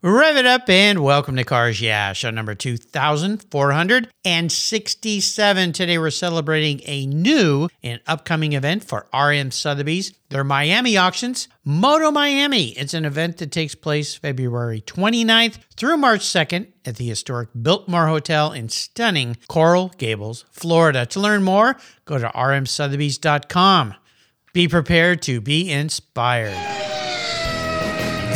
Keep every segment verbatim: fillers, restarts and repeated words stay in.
Rev it up and welcome to Cars Yeah, show number two thousand four hundred sixty-seven. Today we're celebrating a new and upcoming event for R M Sotheby's, their Miami auctions, ModaMiami. It's an event that takes place February twenty-ninth through March second at the historic Biltmore Hotel in stunning Coral Gables, Florida. To learn more, go to r m sotheby's dot com. Be prepared to be inspired.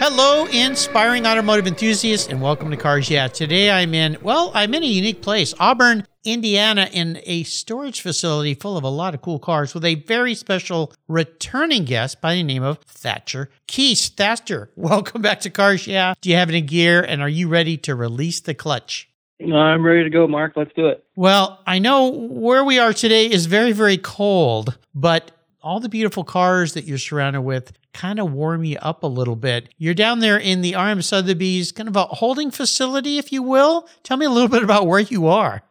Hello, inspiring automotive enthusiasts, and welcome to Cars Yeah. Today I'm in, well, I'm in a unique place, Auburn, Indiana, in a storage facility full of a lot of cool cars with a very special returning guest by the name of Thatcher Keast. Thatcher, welcome back to Cars Yeah. Do you have any gear, and are you ready to release the clutch? I'm ready to go, Mark. Let's do it. Well, I know where we are today is very, very cold, but all the beautiful cars that you're surrounded with kind of warm you up a little bit. You're down there in the R M Sotheby's kind of a holding facility, if you will. Tell me a little bit about where you are.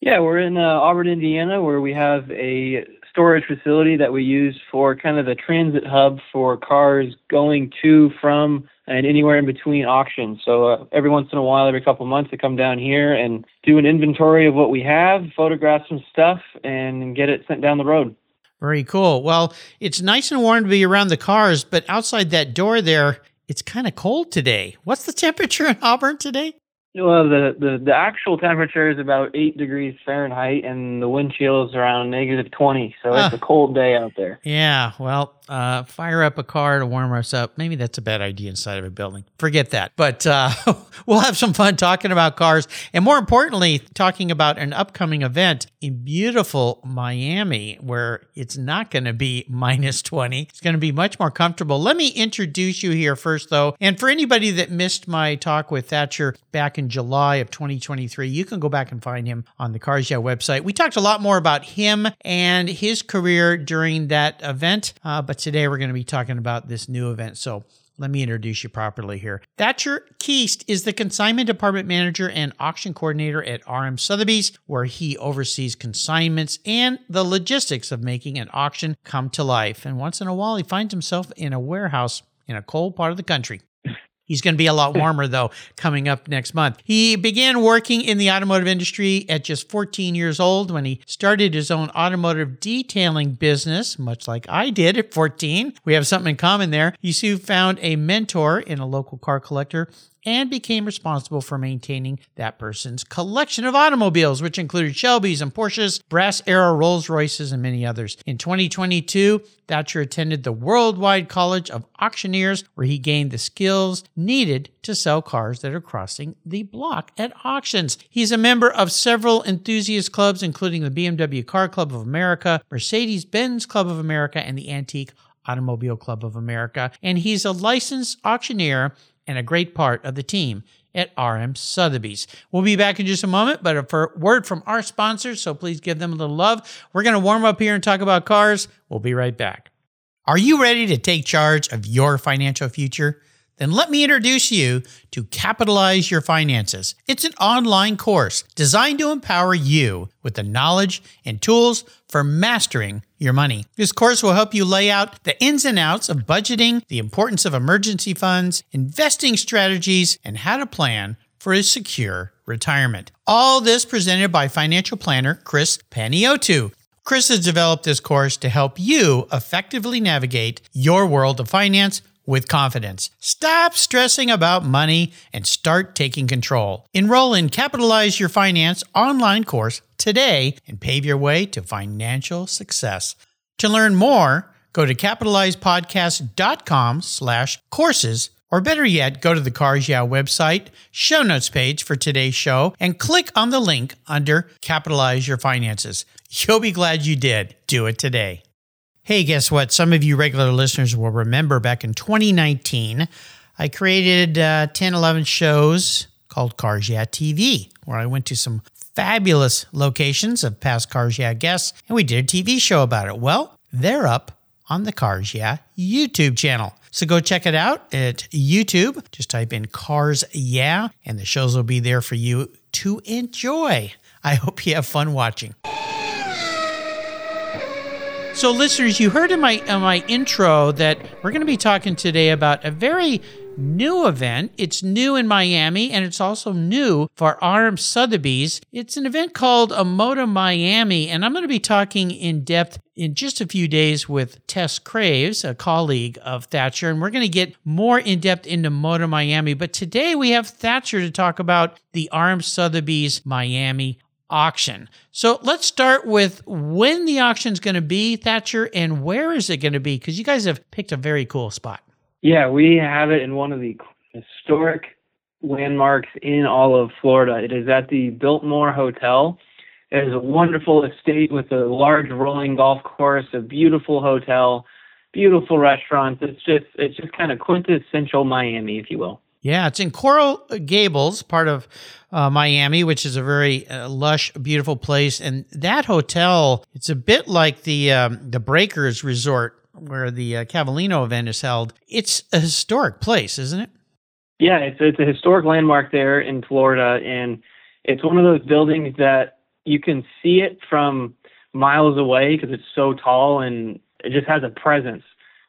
Yeah, we're in uh, Auburn, Indiana, where we have a storage facility that we use for kind of a transit hub for cars going to, from, and anywhere in between auctions. So uh, every once in a while, every couple months, I come down here and do an inventory of what we have, photograph some stuff, and get it sent down the road. Very cool. Well, it's nice and warm to be around the cars, but outside that door there, it's kind of cold today. What's the temperature in Auburn today? Well, the, the, the actual temperature is about eight degrees Fahrenheit, and the wind chill is around negative twenty, so uh, it's a cold day out there. Yeah, well, uh, fire up a car to warm us up. Maybe that's a bad idea inside of a building. Forget that. But uh, we'll have some fun talking about cars, and more importantly, talking about an upcoming event in beautiful Miami, where it's not going to be minus twenty. It's going to be much more comfortable. Let me introduce you here first, though, and for anybody that missed my talk with Thatcher back in July of twenty twenty-three. You can go back and find him on the Cars Yeah website. We talked a lot more about him and his career during that event, uh, but today we're going to be talking about this new event. So let me introduce you properly here. Thatcher Keast is the consignment department manager and auction coordinator at R M Sotheby's, where he oversees consignments and the logistics of making an auction come to life. And once in a while, he finds himself in a warehouse in a cold part of the country. He's going to be a lot warmer, though, coming up next month. He began working in the automotive industry at just fourteen years old when he started his own automotive detailing business, much like I did at fourteen. We have something in common there. He soon found a mentor in a local car collector and became responsible for maintaining that person's collection of automobiles, which included Shelbys and Porsches, brass-era Rolls-Royces, and many others. In twenty twenty-two, Thatcher attended the Worldwide College of Auctioneers, where he gained the skills needed to sell cars that are crossing the block at auctions. He's a member of several enthusiast clubs, including the B M W Car Club of America, Mercedes-Benz Club of America, and the Antique Automobile Club of America, and he's a licensed auctioneer and a great part of the team at R M Sotheby's. We'll be back in just a moment, but a word from our sponsors, so please give them a little love. We're going to warm up here and talk about cars. We'll be right back. Are you ready to take charge of your financial future? Then let me introduce you to Capitalize Your Finances. It's an online course designed to empower you with the knowledge and tools for mastering your money. This course will help you lay out the ins and outs of budgeting, the importance of emergency funds, investing strategies, and how to plan for a secure retirement. All this presented by financial planner Chris Paniotu. Chris has developed this course to help you effectively navigate your world of finance with confidence. Stop stressing about money and start taking control. Enroll in Capitalize Your Finance online course today and pave your way to financial success. To learn more, go to capitalizepodcast.com slash courses, or better yet, go to the Cars Yeah website, show notes page for today's show, and click on the link under Capitalize Your Finances. You'll be glad you did. Do it today. Hey, guess what? Some of you regular listeners will remember back in twenty nineteen, I created uh, ten, eleven shows called Cars Yeah T V, where I went to some fabulous locations of past Cars Yeah guests, and we did a T V show about it. Well, They're up on the Cars Yeah YouTube channel. So go check it out at YouTube. Just type in Cars Yeah, and the shows will be there for you to enjoy. I hope you have fun watching. So listeners, you heard in my, in my intro that we're going to be talking today about a very new event. It's new in Miami, and it's also new for R M Sotheby's. It's an event called a ModaMiami, and I'm going to be talking in depth in just a few days with Tess Craves, a colleague of Thatcher, and we're going to get more in-depth into ModaMiami. But today we have Thatcher to talk about the R M Sotheby's Miami auction. So let's start with when the auction's going to be, Thatcher, and where is it going to be? Because you guys have picked a very cool spot. Yeah, we have it in one of the historic landmarks in all of Florida. It is at the Biltmore Hotel. It is a wonderful estate with a large rolling golf course, a beautiful hotel, beautiful restaurants. It's just it's just kind of quintessential Miami, if you will. Yeah, it's in Coral Gables, part of uh, Miami, which is a very uh, lush, beautiful place. And that hotel, it's a bit like the um, the Breakers Resort, where the uh, Cavallino event is held. It's a historic place, isn't it? Yeah, it's it's a historic landmark there in Florida, and it's one of those buildings that you can see it from miles away because it's so tall, and it just has a presence.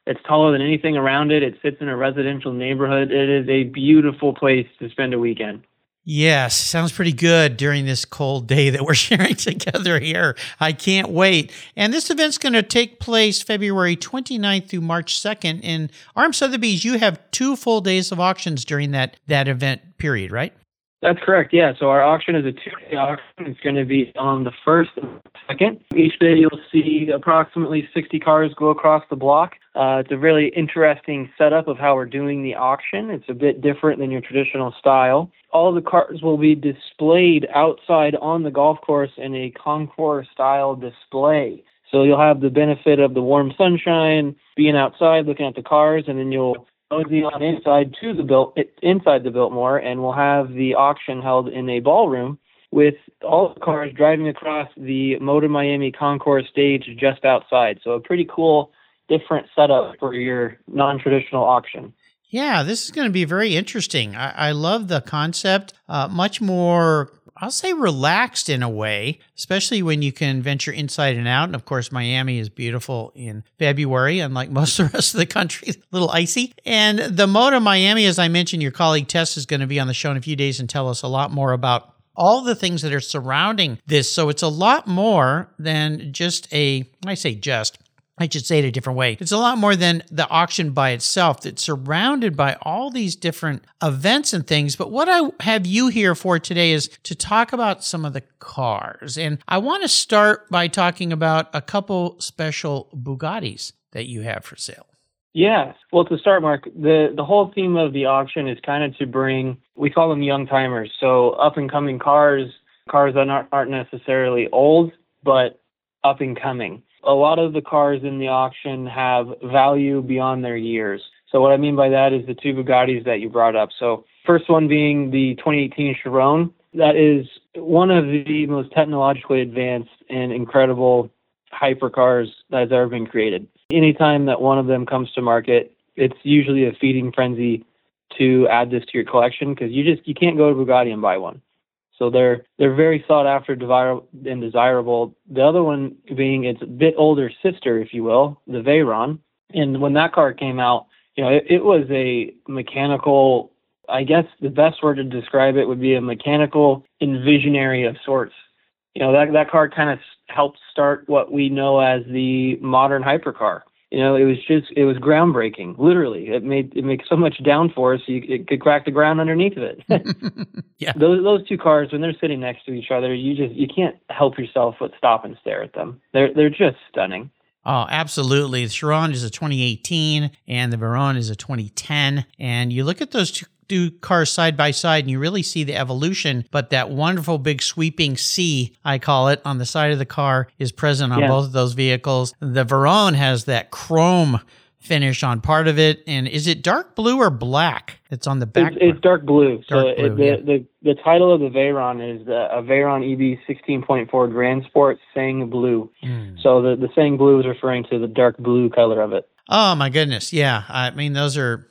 It's taller than anything around it. It sits in a residential neighborhood. It is a beautiful place to spend a weekend. Yes, sounds pretty good during this cold day that we're sharing together here. I can't wait. And this event's going to take place February twenty-ninth through March second. And R M Sotheby's, you have two full days of auctions during that, that event period, right? That's correct, yeah. So our auction is a two-day auction. It's going to be on the first and second. Each day you'll see approximately sixty cars go across the block. Uh, it's a really interesting setup of how we're doing the auction. It's a bit different than your traditional style. All the cars will be displayed outside on the golf course in a concours-style display. So you'll have the benefit of the warm sunshine, being outside, looking at the cars, and then you'll mosey on inside to the Bilt, inside the Biltmore, and we'll have the auction held in a ballroom with all the cars driving across the ModaMiami Concours stage just outside. So a pretty cool, different setup for your non-traditional auction. Yeah, this is going to be very interesting. I, I love the concept. Uh, much more, I'll say, relaxed in a way, especially when you can venture inside and out. And of course, Miami is beautiful in February, unlike most of the rest of the country, a little icy. And the ModaMiami, as I mentioned, your colleague Tess is going to be on the show in a few days and tell us a lot more about all the things that are surrounding this. So it's a lot more than just a, I say just, I should say it a different way. It's a lot more than the auction by itself. It's surrounded by all these different events and things. But what I have you here for today is to talk about some of the cars. And I want to start by talking about a couple special Bugattis that you have for sale. Yeah. Well, to start, Mark, the, the whole theme of the auction is kind of to bring, we call them young timers. So up and coming cars, cars that aren't, aren't necessarily old, but up and coming. A lot of the cars in the auction have value beyond their years. So what I mean by that is the two Bugattis that you brought up. So first one being the twenty eighteen Chiron. That is one of the most technologically advanced and incredible hypercars that has ever been created. Anytime that one of them comes to market, it's usually a feeding frenzy to add this to your collection because you just you can't go to Bugatti and buy one. So they're they're very sought after and desirable. The other one being its a bit older sister, if you will, the Veyron. And when that car came out, you know, it, it was a mechanical, I guess the best word to describe it would be a mechanical and visionary of sorts. You know, that, that car kind of helped start what we know as the modern hypercar. You know, it was just, it was groundbreaking, literally. It made it makes so much downforce, you, it could crack the ground underneath of it. Yeah. Those those two cars, when they're sitting next to each other, you just, you can't help yourself but stop and stare at them. They're they're just stunning. Oh, absolutely. The Chiron is a twenty eighteen, and the Veyron is a twenty ten. And you look at those two, two cars side by side, and you really see the evolution, but that wonderful big sweeping C, I call it, on the side of the car is present on yeah. both of those vehicles. The Veyron has that chrome finish on part of it. And is it dark blue or black? It's on the back. It's, it's dark blue. Dark so blue, it, the, yeah. the, the the title of the Veyron is uh, a Veyron E B sixteen point four Grand Sport Sang Bleu. Mm. So the, the Sang Bleu is referring to the dark blue color of it. Oh, my goodness. Yeah. I mean, those are...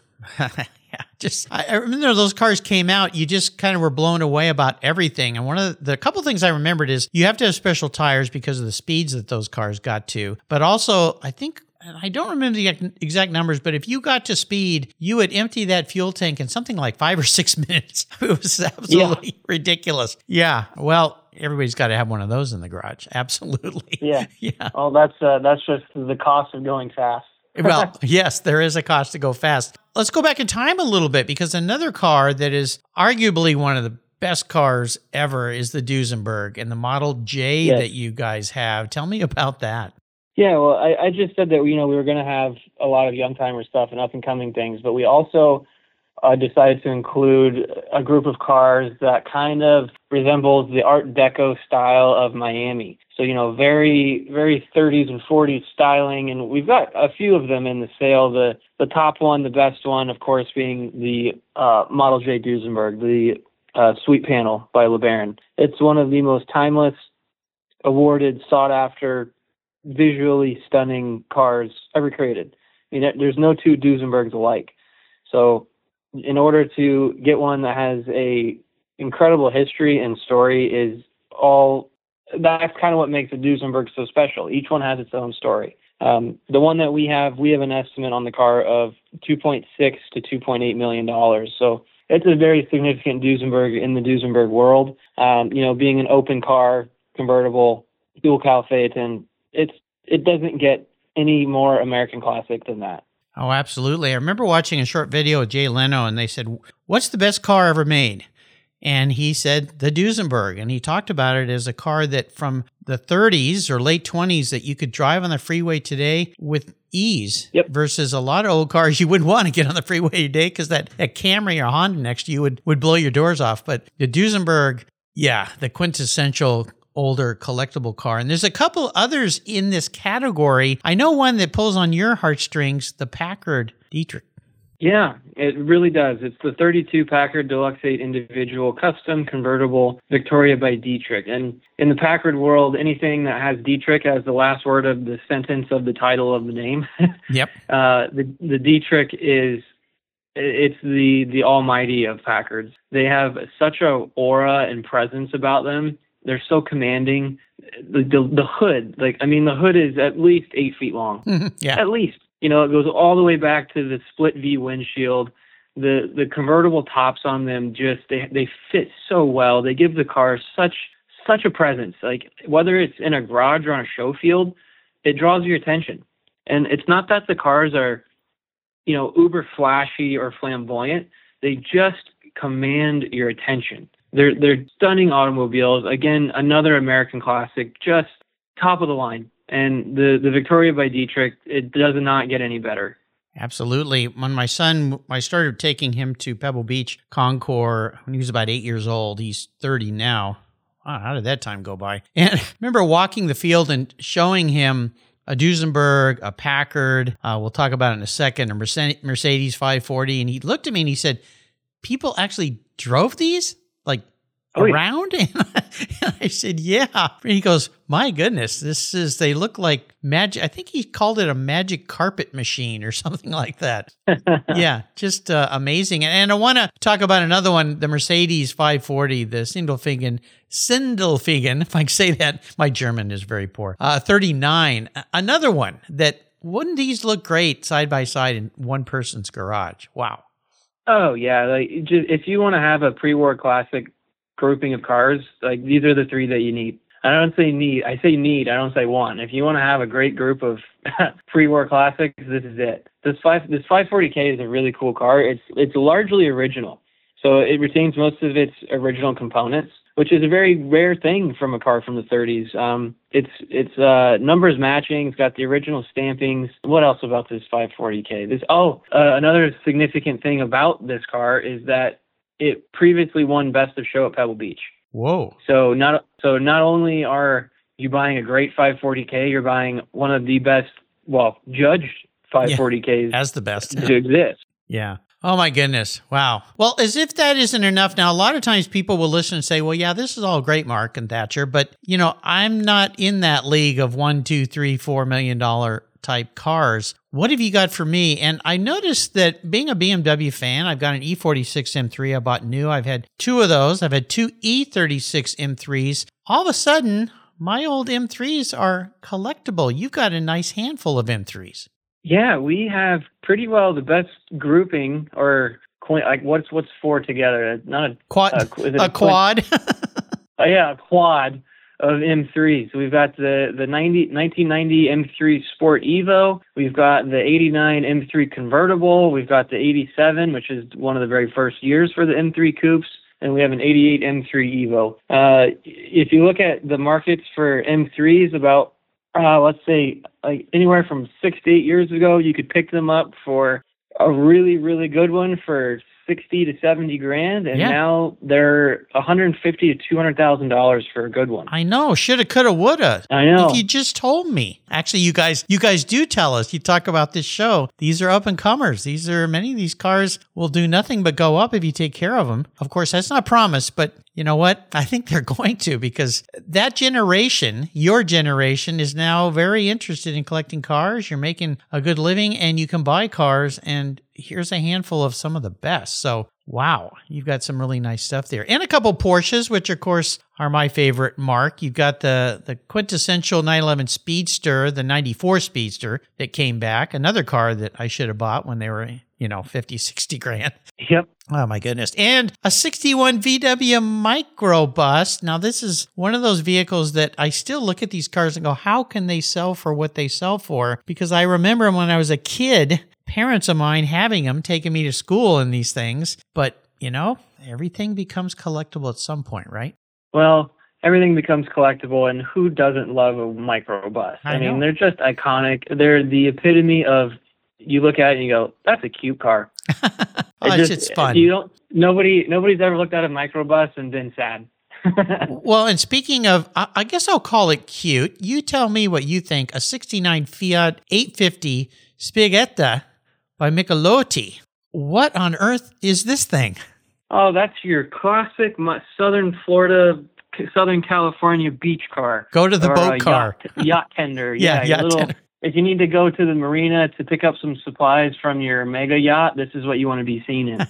Just, I remember those cars came out, you just kind of were blown away about everything. And one of the, the couple things I remembered is you have to have special tires because of the speeds that those cars got to. But also, I think, I don't remember the exact numbers, but if you got to speed, you would empty that fuel tank in something like five or six minutes. It was absolutely yeah. ridiculous. Yeah. Well, everybody's got to have one of those in the garage. Absolutely. Yeah. Yeah. Oh, that's, uh, that's just the cost of going fast. Well, yes, there is a cost to go fast. Let's go back in time a little bit, because another car that is arguably one of the best cars ever is the Duesenberg and the Model J yes. that you guys have. Tell me about that. Yeah, well, I, I just said that, you know, we were going to have a lot of young-timer stuff and up-and-coming things, but we also uh, decided to include a group of cars that kind of resembles the Art Deco style of Miami. So, you know, very, very thirties and forties styling. And we've got a few of them in the sale. The the top one, the best one, of course, being the uh, Model J Duesenberg, the uh, Sweet Panel by LeBaron. It's one of the most timeless, awarded, sought-after, visually stunning cars ever created. I mean, there's no two Duesenbergs alike. So in order to get one that has a incredible history and story is all... That's kind of what makes the Duesenberg so special. Each one has its own story. Um, the one that we have, we have an estimate on the car of two point six to two point eight million dollars. So it's a very significant Duesenberg in the Duesenberg world. Um, you know, being an open car, convertible, dual cowl Phaeton, it's, it doesn't get any more American classic than that. Oh, absolutely. I remember watching a short video with Jay Leno, and they said, "What's the best car ever made?" And he said the Duesenberg, and he talked about it as a car that from the thirties or late twenties that you could drive on the freeway today with ease yep. versus a lot of old cars you wouldn't want to get on the freeway today because that, that Camry or Honda next to you would, would blow your doors off. But the Duesenberg, yeah, the quintessential older collectible car. And there's a couple others in this category. I know one that pulls on your heartstrings, the Packard Dietrich. Yeah, it really does. It's the thirty-two Packard Deluxe eight individual custom convertible Victoria by Dietrich. And in the Packard world, anything that has Dietrich as the last word of the sentence of the title of the name. Yep. uh, the, the Dietrich is, it's the, the almighty of Packards. They have such a aura and presence about them. They're so commanding. The, the, the hood, like, I mean, the hood is at least eight feet long. Yeah. At least. You know, it goes all the way back to the split V windshield. The the convertible tops on them just they they fit so well. They give the car such such a presence. Like whether it's in a garage or on a show field, it draws your attention. And it's not that the cars are, you know, uber flashy or flamboyant. They just command your attention. They're they're stunning automobiles. Again, another American classic, just top of the line. And the, the Victoria by Dietrich, it does not get any better. Absolutely. When my son, I started taking him to Pebble Beach Concours when he was about eight years old. He's thirty now. Wow, how did that time go by? And I remember walking the field and showing him a Duesenberg, a Packard, uh, we'll talk about it in a second, a Mercedes five forty. And he looked at me and he said, "People actually drove these? Like, oh, yeah. around?" And I said, "Yeah." And he goes, "My goodness, this is, they look like magic." I think he called it a magic carpet machine or something like that. Yeah, just uh, amazing. And, and I want to talk about another one, the Mercedes five forty, the Sindelfingen, Sindelfingen, if I can say that. My German is very poor. Uh, thirty-nine, another one that, wouldn't these look great side by side in one person's garage? Wow. Oh, yeah. Like, just, if you want to have a pre-war classic grouping of cars, like these are the three that you need. I don't say need. I say need. I don't say want. If you want to have a great group of pre-war classics, this is it. This five, this five forty K is a really cool car. It's it's largely original, so it retains most of its original components, which is a very rare thing from a car from the thirties. Um, it's it's uh, numbers matching. It's got the original stampings. What else about this five forty K? This oh, uh, another significant thing about this car is that it previously won Best of Show at Pebble Beach. Whoa. So not so not only are you buying a great five forty K, you're buying one of the best, well, judged five forty Ks yeah, as the best to exist. Yeah. Oh my goodness. Wow. Well, as if that isn't enough. Now, a lot of times people will listen and say, well, yeah, this is all great, Mark and Thatcher, but you know, I'm not in that league of one, two, three, four million dollar type cars. What have you got for me? And I noticed that being a B M W fan, I've got an E forty-six M three I bought new. I've had two of those. I've had two E thirty-six M threes. All of a sudden, my old M threes are collectible. You've got a nice handful of M threes. Yeah, we have pretty well the best grouping or coin, like what's what's four together? Not a quad. Uh, is it a, a quad? uh, yeah, a quad of M threes. So we've got the the nineteen ninety M three Sport Evo. We've got the eighty-nine M three convertible. We've got the eighty-seven, which is one of the very first years for the M three coupes. And we have an eighty-eight M three Evo. Uh, if you look at the markets for M threes, about uh, let's say like anywhere from six to eight years ago, you could pick them up for a really, really good one for sixty to seventy grand, and yeah. now they're one hundred fifty to two hundred thousand dollars for a good one. I know, shoulda, coulda, woulda. I know. If you just told me, actually, you guys, you guys do tell us. You talk about this show. These are up and comers. These are many of these cars will do nothing but go up if you take care of them. Of course, that's not promised, but you know what? I think they're going to, because that generation, your generation, is now very interested in collecting cars. You're making a good living, and you can buy cars, and here's a handful of some of the best. So, wow, you've got some really nice stuff there. And a couple Porsches, which, of course, are my favorite, Mark. You've got the, the quintessential nine eleven Speedster, the ninety-four Speedster that came back, another car that I should have bought when they were, you know, fifty, sixty grand. Yep. Oh, my goodness. And a sixty-one V W Microbus. Now, this is one of those vehicles that I still look at these cars and go, how can they sell for what they sell for? Because I remember when I was a kid, parents of mine having them, taking me to school in these things. But, you know, everything becomes collectible at some point, right? Well, everything becomes collectible, and who doesn't love a microbus? I, I mean, know. They're just iconic. They're the epitome of, you look at it and you go, that's a cute car. oh, it just, it's fun. You don't, nobody, nobody's ever looked at a microbus and been sad. Well, and speaking of, I guess I'll call it cute. You tell me what you think. A sixty-nine Fiat eight fifty Spiaggetta by Michelotti. What on earth is this thing? Oh, that's your classic my, Southern Florida, Southern California beach car. Go to the or, boat uh, car. Yacht, yacht tender. yeah, yeah, yacht little, tender. If you need to go to the marina to pick up some supplies from your mega yacht, this is what you want to be seen in.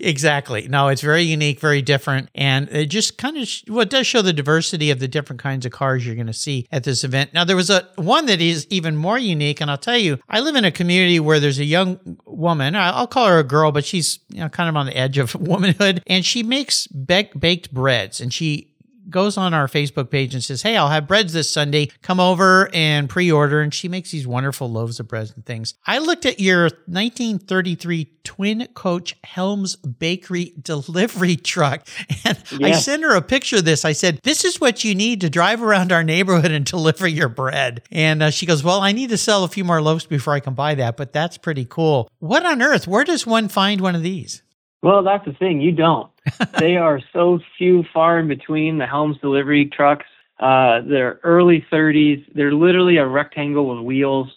Exactly. No, it's very unique, very different. And it just kind of, well, it does show the diversity of the different kinds of cars you're going to see at this event. Now, there was a one that is even more unique. And I'll tell you, I live in a community where there's a young woman. I'll call her a girl, but she's, you know, kind of on the edge of womanhood. And she makes ba- baked breads, and she goes on our Facebook page and says, hey, I'll have breads this Sunday. Come over and pre-order. And she makes these wonderful loaves of breads and things. I looked at your nineteen thirty-three Twin Coach Helms Bakery delivery truck, and yeah. I sent her a picture of this. I said, this is what you need to drive around our neighborhood and deliver your bread. And uh, she goes, well, I need to sell a few more loaves before I can buy that, but that's pretty cool. What on earth? Where does one find one of these? Well, that's the thing. You don't. They are so few, far in between, the Helms delivery trucks. Uh, they're early thirties. They're literally a rectangle with wheels.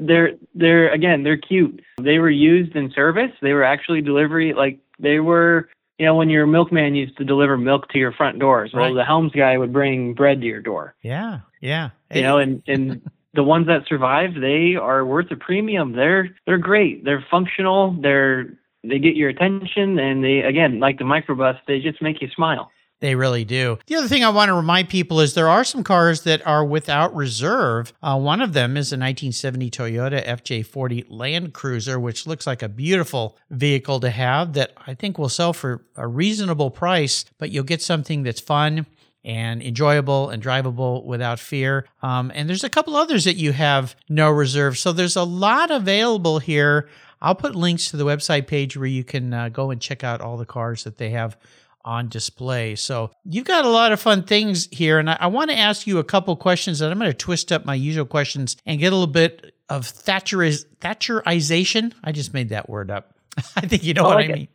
they're, they're again, they're cute. They were used in service. They were actually delivery. Like they were, you know, when your milkman used to deliver milk to your front doors. Well, right. The Helms guy would bring bread to your door. Yeah, yeah. You know, and, and the ones that survive, they are worth a premium. They're they're great. They're functional. They're They get your attention, and they, again, like the microbus, they just make you smile. They really do. The other thing I want to remind people is there are some cars that are without reserve. Uh, one of them is a nineteen seventy Toyota F J forty Land Cruiser, which looks like a beautiful vehicle to have that I think will sell for a reasonable price, but you'll get something that's fun and enjoyable and drivable without fear. Um, and there's a couple others that you have no reserve. So there's a lot available here. I'll put links to the website page where you can uh, go and check out all the cars that they have on display. So you've got a lot of fun things here. And I, I want to ask you a couple questions that I'm going to twist up my usual questions and get a little bit of Thatcheriz- Thatcherization. I just made that word up. I think you know oh, what okay. I mean.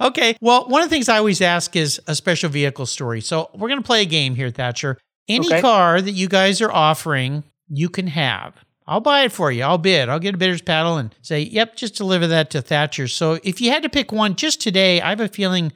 Okay. Well, one of the things I always ask is a special vehicle story. So we're going to play a game here, Thatcher. Any okay. car that you guys are offering, you can have. I'll buy it for you. I'll bid. I'll get a bidder's paddle and say, yep, just deliver that to Thatcher. So if you had to pick one just today, I have a feeling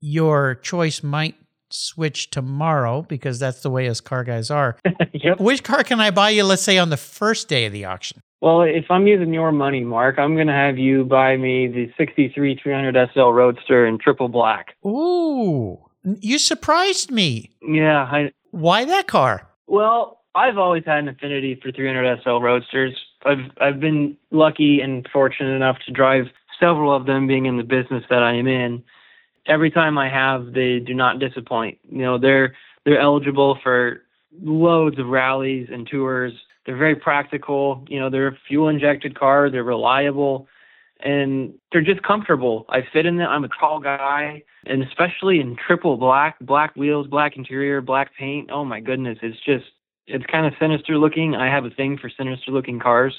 your choice might switch tomorrow because that's the way us car guys are. Yep. Which car can I buy you, let's say, on the first day of the auction? Well, if I'm using your money, Mark, I'm going to have you buy me the sixty-three three hundred S L Roadster in triple black. Ooh, you surprised me. Yeah. I, Why that car? Well, I've always had an affinity for three hundred S L Roadsters. I've I've been lucky and fortunate enough to drive several of them being in the business that I am in. Every time I have, they do not disappoint. You know, they're they're eligible for loads of rallies and tours. They're very practical. You know, they're a fuel-injected car. They're reliable. And they're just comfortable. I fit in them. I'm a tall guy. And especially in triple black, black wheels, black interior, black paint. Oh, my goodness. It's just... It's kind of sinister looking. I have a thing for sinister looking cars,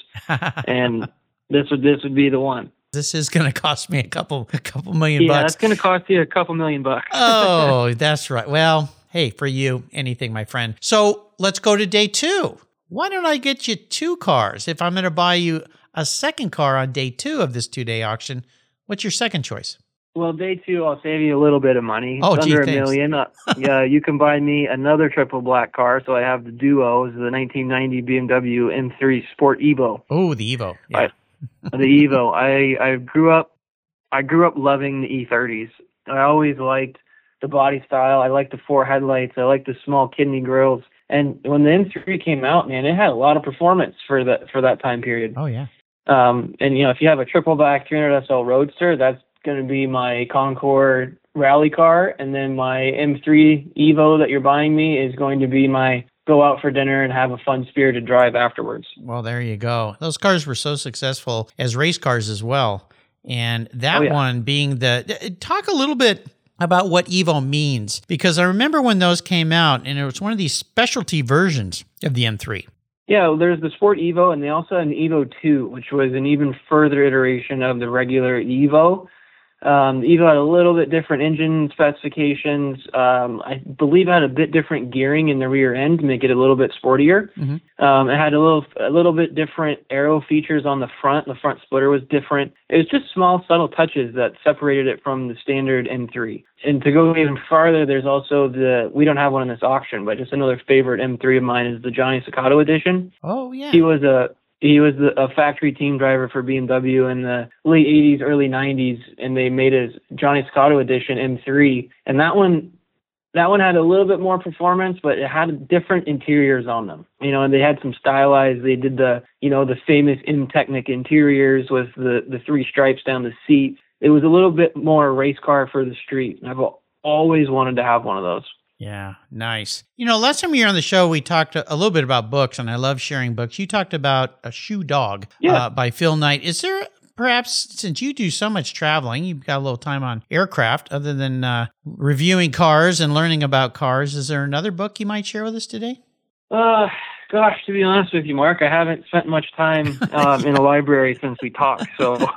and this would this would be the one. This is going to cost me a couple a couple million yeah, bucks. Yeah, it's going to cost you a couple million bucks. Oh, that's right. Well, hey, for you, anything, my friend. So let's go to day two. Why don't I get you two cars? If I'm going to buy you a second car on day two of this two-day auction, what's your second choice? Well, day two, I'll save you a little bit of money. Oh, it's under gee, a million. Uh, yeah, you can buy me another triple black car. So I have the Duo, the nineteen ninety B M W M three Sport Evo. Oh, the Evo. Yeah. I, the Evo. I, I grew up, I grew up loving the E thirties. I always liked the body style. I liked the four headlights. I liked the small kidney grills. And when the M three came out, man, it had a lot of performance for that for that time period. Oh yeah. Um, and you know, if you have a triple black three hundred S L Roadster, that's going to be my Concours rally car, and then my M three Evo that you're buying me is going to be my go out for dinner and have a fun spirited drive afterwards. Well, there you go. Those cars were so successful as race cars as well. And that oh, yeah. one being the... Talk a little bit about what Evo means, because I remember when those came out, and it was one of these specialty versions of the M three. Yeah, well, there's the Sport Evo, and they also had an Evo two, which was an even further iteration of the regular Evo. Um, Evo had a little bit different engine specifications. Um, I believe it had a bit different gearing in the rear end to make it a little bit sportier. Mm-hmm. Um, it had a little, a little bit different aero features on the front. The front splitter was different. It was just small, subtle touches that separated it from the standard M three. And to go even farther, there's also the, we don't have one in this auction, but just another favorite M three of mine is the Johnny Scotto edition. Oh, yeah. He was a... He was a factory team driver for B M W in the late eighties, early nineties, and they made a Johnny Scotto edition M three. And that one, that one had a little bit more performance, but it had different interiors on them. You know, and they had some stylized. They did the, you know, the famous M-Technic interiors with the the three stripes down the seat. It was a little bit more a race car for the street, and I've always wanted to have one of those. Yeah, nice. You know, last time we were on the show, we talked a little bit about books, and I love sharing books. You talked about A Shoe Dog yeah. uh, by Phil Knight. Is there perhaps, since you do so much traveling, you've got a little time on aircraft, other than uh, reviewing cars and learning about cars, is there another book you might share with us today? Uh, gosh, to be honest with you, Mark, I haven't spent much time um, in a library since we talked, so.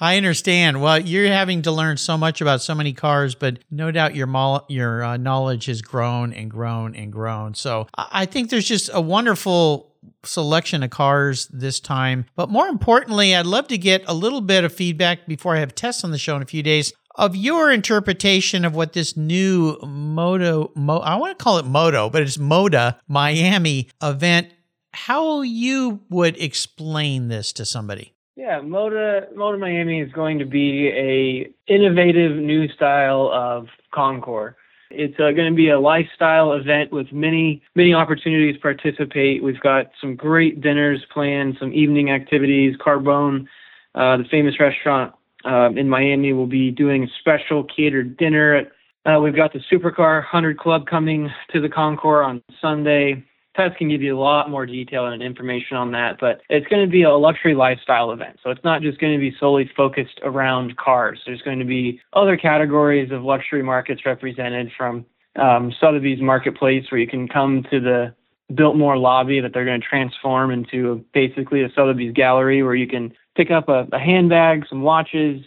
I understand. Well, you're having to learn so much about so many cars, but no doubt your mol- your uh, knowledge has grown and grown and grown. So I-, I think there's just a wonderful selection of cars this time. But more importantly, I'd love to get a little bit of feedback before I have Tess on the show in a few days of your interpretation of what this new Moda, Mo, I want to call it Moda, but it's Moda Miami event, how you would explain this to somebody. Yeah, Moda, Moda Miami is going to be a innovative new style of Concours. It's uh, going to be a lifestyle event with many, many opportunities to participate. We've got some great dinners planned, some evening activities. Carbone, uh, the famous restaurant, Um, in Miami, we'll be doing a special catered dinner. Uh, we've got the Supercar one hundred Club coming to the Concours on Sunday. Tess can give you a lot more detail and information on that, but it's going to be a luxury lifestyle event. So it's not just going to be solely focused around cars. There's going to be other categories of luxury markets represented, from um, Sotheby's Marketplace, where you can come to the Biltmore lobby that they're going to transform into basically a Sotheby's gallery, where you can pick up a, a handbag, some watches,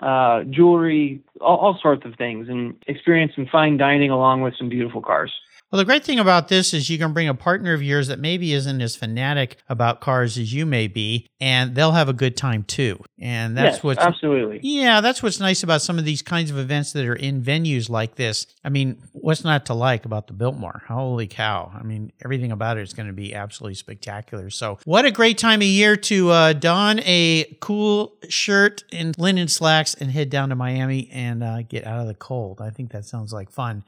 uh, jewelry, all, all sorts of things, and experience some fine dining along with some beautiful cars. Well, the great thing about this is you can bring a partner of yours that maybe isn't as fanatic about cars as you may be, and they'll have a good time too. And that's yes, what's absolutely. Yeah, that's what's nice about some of these kinds of events that are in venues like this. I mean, what's not to like about the Biltmore? Holy cow. I mean, everything about it is going to be absolutely spectacular. So what a great time of year to uh, don a cool shirt and linen slacks and head down to Miami and uh, get out of the cold. I think that sounds like fun.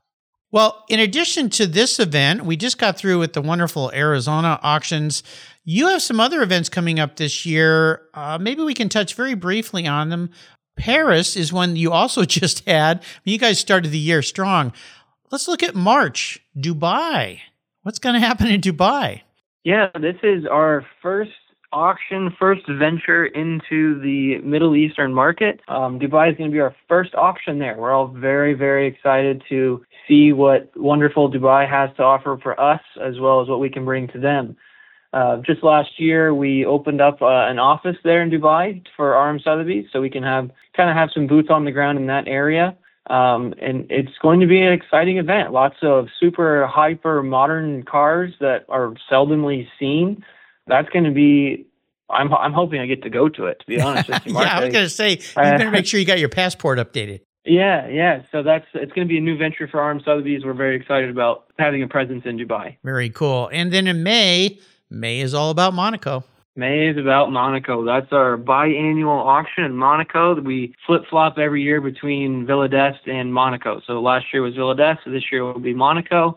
Well, in addition to this event, we just got through with the wonderful Arizona auctions. You have some other events coming up this year. Uh, maybe we can touch very briefly on them. Paris is one you also just had. I mean, you guys started the year strong. Let's look at March. Dubai. What's going to happen in Dubai? Yeah, this is our first auction, first venture into the Middle Eastern market. Um, Dubai is going to be our first auction there. We're all very, very excited to see what wonderful Dubai has to offer for us, as well as what we can bring to them. Uh, just last year, we opened up uh, an office there in Dubai for R M Sotheby's, so we can have kind of have some boots on the ground in that area. Um, and it's going to be an exciting event. Lots of super hyper modern cars that are seldomly seen. That's going to be, I'm I'm hoping I get to go to it, to be honest with you, Mark. Yeah, I was going to say, you better make sure you got your passport updated. Yeah, yeah. So that's it's going to be a new venture for R M Sotheby's. We're very excited about having a presence in Dubai. Very cool. And then in May, May is all about Monaco. May is about Monaco. That's our biannual auction in Monaco. We flip-flop every year between Villa d'Este and Monaco. So last year was Villa d'Este. So this year will be Monaco.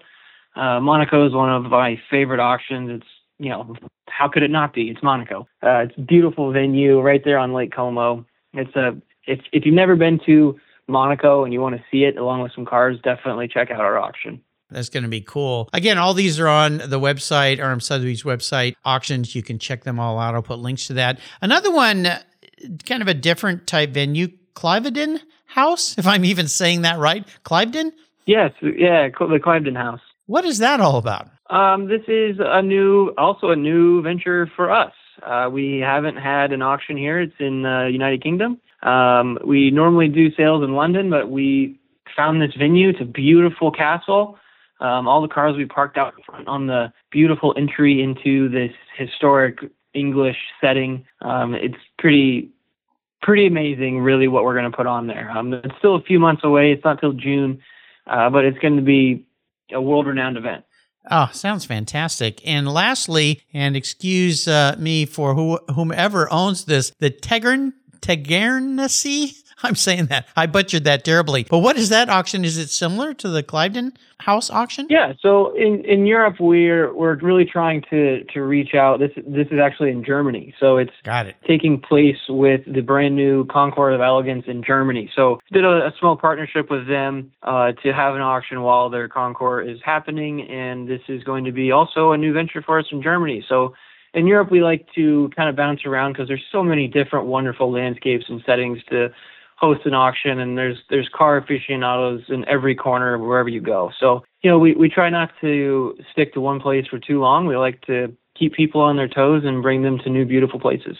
Uh, Monaco is one of my favorite auctions. It's You know, how could it not be? It's Monaco. Uh, it's a beautiful venue right there on Lake Como. It's a if if you've never been to Monaco and you want to see it along with some cars, definitely check out our auction. That's going to be cool. Again, all these are on the website, R M Sotheby's website auctions. You can check them all out. I'll put links to that. Another one, kind of a different type venue, Cliveden House, if I'm even saying that right. Cliveden? Yes, yeah, the Cliveden House. What is that all about? Um, this is a new, also a new venture for us. Uh, we haven't had an auction here. It's in the uh, United Kingdom. Um, we normally do sales in London, but we found this venue. It's a beautiful castle. Um, all the cars we parked out front on the beautiful entry into this historic English setting. Um, it's pretty, pretty amazing, really, what we're going to put on there. Um, it's still a few months away. It's not till June, uh, but it's going to be a world-renowned event. Oh, sounds fantastic. And lastly, and excuse uh, me for who, whomever owns this, the Tegern, Tegernsee? I'm saying that. I butchered that terribly. But what is that auction? Is it similar to the Cliveden House auction? Yeah. So in, in Europe, we're we're really trying to, to reach out. This this is actually in Germany. So it's Got it. taking place with the brand new Concours of Elegance in Germany. So did a, a small partnership with them uh, to have an auction while their Concours is happening. And this is going to be also a new venture for us in Germany. So in Europe, we like to kind of bounce around because there's so many different wonderful landscapes and settings to host an auction, and there's there's car aficionados in every corner wherever you go. So, you know, we, we try not to stick to one place for too long. We like to keep people on their toes and bring them to new, beautiful places.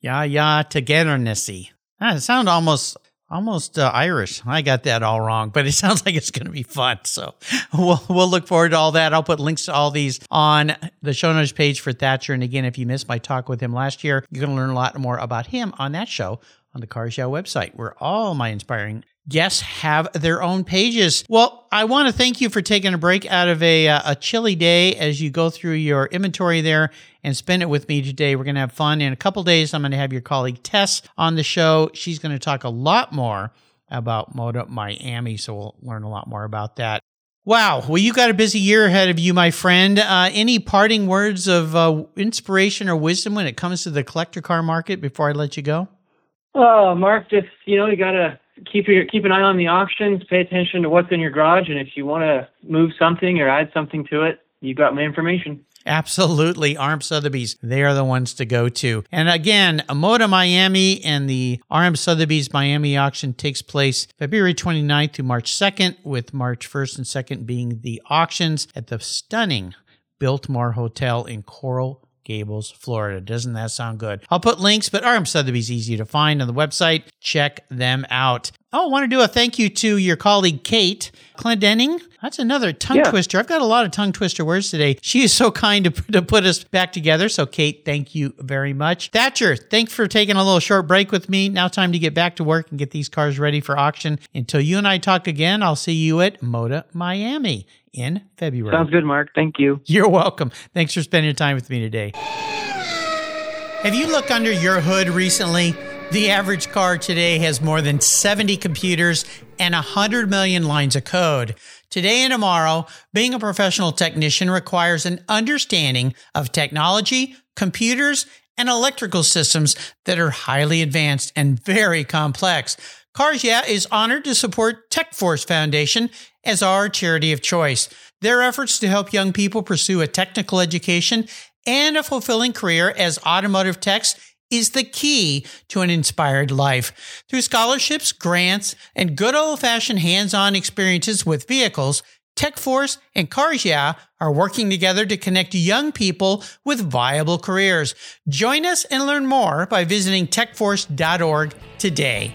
Yeah, yeah, Tegernsee. That sounds almost... Almost uh, Irish. I got that all wrong, but it sounds like it's going to be fun. So we'll, we'll look forward to all that. I'll put links to all these on the show notes page for Thatcher. And again, if you missed my talk with him last year, you're going to learn a lot more about him on that show on the Car Show website, where all my inspiring guests have their own pages. Well, I want to thank you for taking a break out of a, uh, a chilly day as you go through your inventory there and spend it with me today. We're going to have fun. In a couple days, I'm going to have your colleague Tess on the show. She's going to talk a lot more about ModaMiami, so we'll learn a lot more about that. Wow. Well, you got a busy year ahead of you, my friend. Uh, any parting words of uh, inspiration or wisdom when it comes to the collector car market before I let you go? Oh, Mark, just, you know, you got to keep your keep an eye on the auctions, pay attention to what's in your garage, and if you want to move something or add something to it, you've got my information. Absolutely. R M Sotheby's, they are the ones to go to. And again, ModaMiami and the R M Sotheby's Miami auction takes place February twenty-ninth through March second, with March first and second being the auctions at the stunning Biltmore Hotel in Coral Gables, Florida. Doesn't that sound good? I'll put links, but R M Sotheby's easy to find on the website. Check them out. Oh, I want to do a thank you to your colleague, Kate Clendenning. That's another tongue yeah. twister. I've got a lot of tongue twister words today. She is so kind to, to put us back together. So, Kate, thank you very much. Thatcher, thanks for taking a little short break with me. Now time to get back to work and get these cars ready for auction. Until you and I talk again, I'll see you at ModaMiami in February. Sounds good, Mark. Thank you. You're welcome. Thanks for spending time with me today. Have you looked under your hood recently? The average car today has more than seventy computers and one hundred million lines of code. Today and tomorrow, being a professional technician requires an understanding of technology, computers, and electrical systems that are highly advanced and very complex. Cars Yeah! is honored to support TechForce Foundation as our charity of choice. Their efforts to help young people pursue a technical education and a fulfilling career as automotive techs is the key to an inspired life. Through scholarships, grants, and good old-fashioned hands-on experiences with vehicles, TechForce and Cars Yeah! are working together to connect young people with viable careers. Join us and learn more by visiting tech force dot org today.